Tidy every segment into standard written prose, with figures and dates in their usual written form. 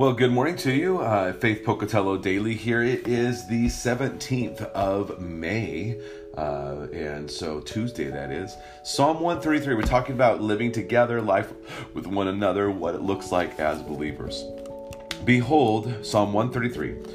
Well, good morning to you. Faith Pocatello Daily here. It is the 17th of May, and so Tuesday that is. Psalm 133, we're talking about living together, life with one another, what it looks like as believers. Behold, Psalm 133,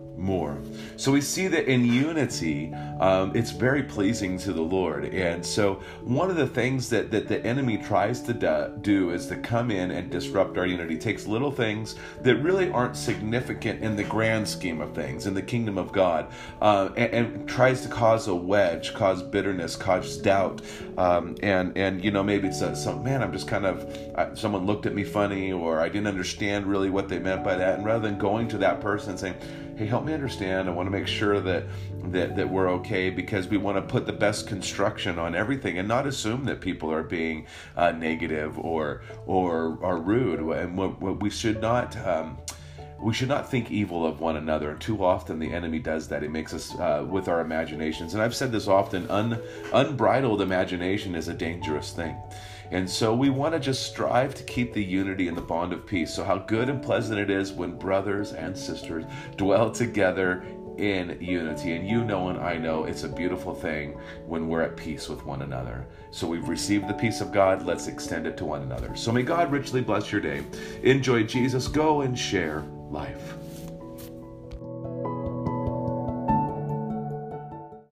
So we see that in unity, it's very pleasing to the Lord. And so one of the things that the enemy tries to do is to come in and disrupt our unity. It takes little things that really aren't significant in the grand scheme of things, in the kingdom of God, and tries to cause a wedge, cause bitterness, cause doubt. Maybe it's someone looked at me funny, or I didn't understand really what they meant by that. And rather than going to that person and saying, hey, help me understand, I want to make sure that we're okay, because we want to put the best construction on everything and not assume that people are being negative or rude. And we should not think evil of one another. And too often the enemy does that. He makes us with our imaginations. And I've said this often, unbridled imagination is a dangerous thing. And so we want to just strive to keep the unity and the bond of peace. So how good and pleasant it is when brothers and sisters dwell together in unity. And you know and I know it's a beautiful thing when we're at peace with one another. So we've received the peace of God. Let's extend it to one another. So may God richly bless your day. Enjoy Jesus. Go and share life.